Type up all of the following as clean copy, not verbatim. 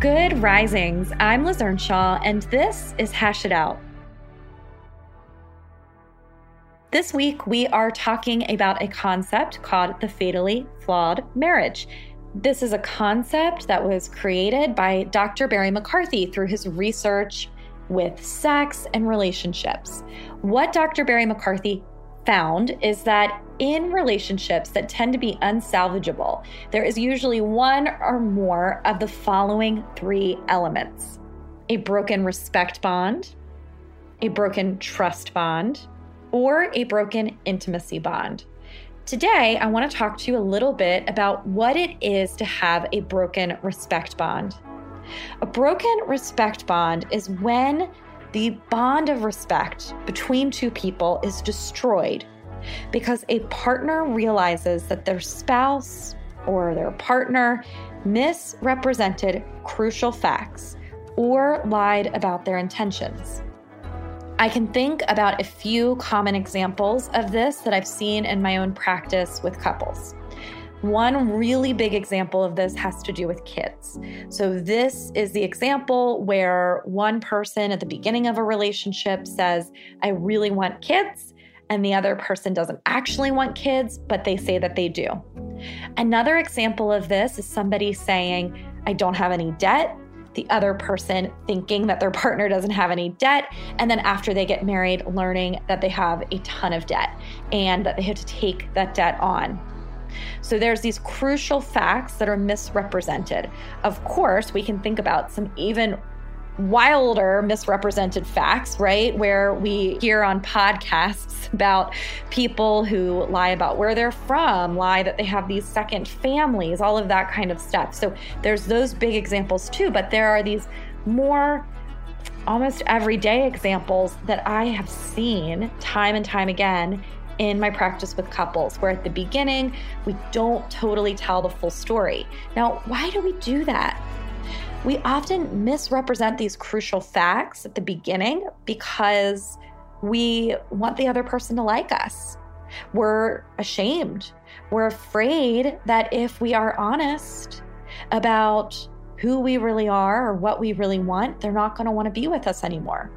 Good risings. I'm Liz Earnshaw, and this is Hash It Out. This week, we are talking about a concept called the fatally flawed marriage. This is a concept that was created by Dr. Barry McCarthy through his research with sex and relationships. What Dr. Barry McCarthy found is that in relationships that tend to be unsalvageable, there is usually one or more of the following three elements: a broken respect bond, a broken trust bond, or a broken intimacy bond. Today, I want to talk to you a little bit about what it is to have a broken respect bond. A broken respect bond is when the bond of respect between two people is destroyed because a partner realizes that their spouse or their partner misrepresented crucial facts or lied about their intentions. I can think about a few common examples of this that I've seen in my own practice with couples. One really big example of this has to do with kids. So this is the example where one person at the beginning of a relationship says, I really want kids, and the other person doesn't actually want kids, but they say that they do. Another example of this is somebody saying, I don't have any debt, the other person thinking that their partner doesn't have any debt, and then after they get married, learning that they have a ton of debt and that they have to take that debt on. So there's these crucial facts that are misrepresented. Of course, we can think about some even wilder misrepresented facts, right? Where we hear on podcasts about people who lie about where they're from, lie that they have these second families, all of that kind of stuff. So there's those big examples too, but there are these more almost everyday examples that I have seen time and time again in my practice with couples, where at the beginning, we don't totally tell the full story. Now, why do we do that? We often misrepresent these crucial facts at the beginning because we want the other person to like us. We're ashamed. We're afraid that if we are honest about who we really are or what we really want, they're not going to want to be with us anymore.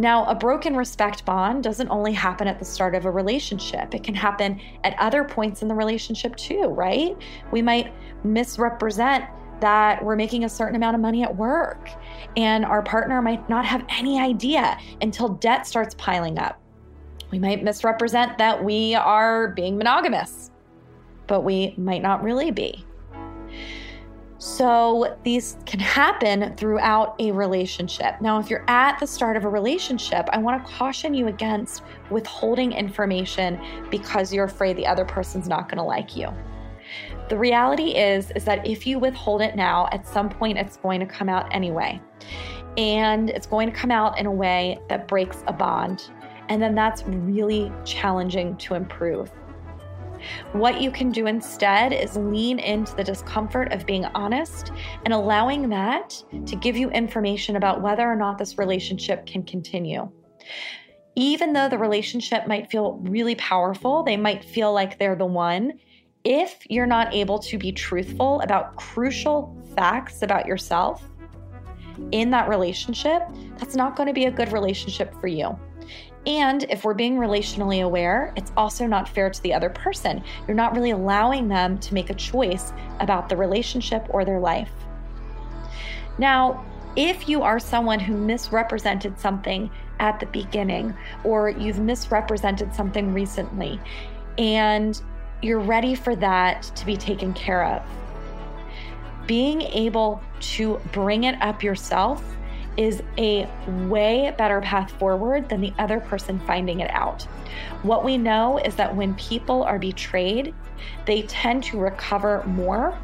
Now, a broken respect bond doesn't only happen at the start of a relationship. It can happen at other points in the relationship too, right? We might misrepresent that we're making a certain amount of money at work, and our partner might not have any idea until debt starts piling up. We might misrepresent that we are being monogamous, but we might not really be. So these can happen throughout a relationship. Now, if you're at the start of a relationship, I want to caution you against withholding information because you're afraid the other person's not going to like you. The reality is that if you withhold it now, at some point it's going to come out anyway. And it's going to come out in a way that breaks a bond. And then that's really challenging to improve. What you can do instead is lean into the discomfort of being honest and allowing that to give you information about whether or not this relationship can continue. Even though the relationship might feel really powerful, they might feel like they're the one, if you're not able to be truthful about crucial facts about yourself in that relationship, that's not going to be a good relationship for you. And if we're being relationally aware, it's also not fair to the other person. You're not really allowing them to make a choice about the relationship or their life. Now, if you are someone who misrepresented something at the beginning, or you've misrepresented something recently, and you're ready for that to be taken care of, being able to bring it up yourself is a way better path forward than the other person finding it out. What we know is that when people are betrayed, They tend to recover more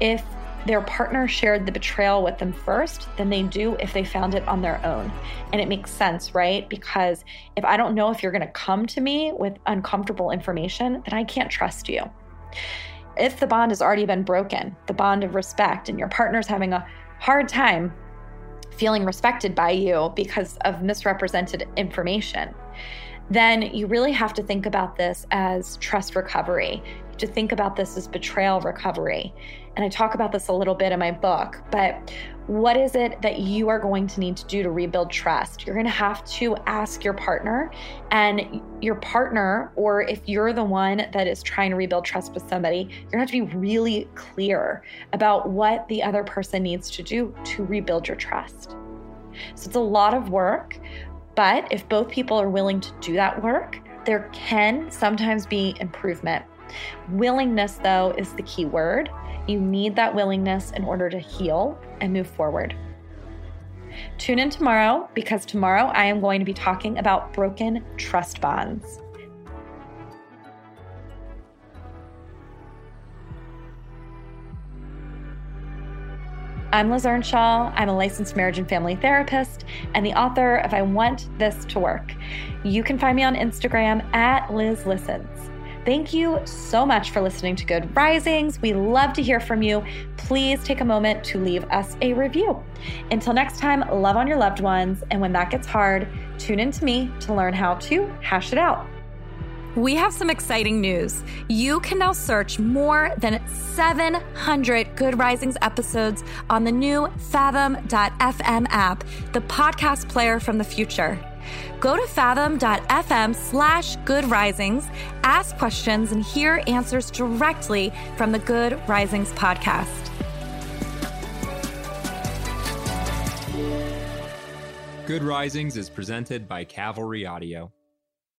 if their partner shared the betrayal with them first than they do if they found it on their own. And it makes sense, right? Because if I don't know if you're going to come to me with uncomfortable information, then I can't trust you. If the bond has already been broken, the bond of respect, and your partner's having a hard time feeling respected by you because of misrepresented information, then you really have to think about this as trust recovery. You have to think about this as betrayal recovery. And I talk about this a little bit in my book, but what is it that you are going to need to do to rebuild trust? You're going to have to ask your partner, and your partner, or if you're the one that is trying to rebuild trust with somebody, you're going to have to be really clear about what the other person needs to do to rebuild your trust. So it's a lot of work, but if both people are willing to do that work, there can sometimes be improvement. Willingness, though, is the key word. You need that willingness in order to heal and move forward. Tune in tomorrow, because tomorrow I am going to be talking about broken trust bonds. I'm Liz Earnshaw. I'm a licensed marriage and family therapist and the author of I Want This to Work. You can find me on Instagram at Liz Listens. Thank you so much for listening to Good Risings. We love to hear from you. Please take a moment to leave us a review. Until next time, love on your loved ones. And when that gets hard, tune in to me to learn how to hash it out. We have some exciting news. You can now search more than 700 Good Risings episodes on the new Fathom.fm app, the podcast player from the future. Go to Fathom.fm/Good Risings, ask questions, and hear answers directly from the Good Risings podcast. Good Risings is presented by Cavalry Audio.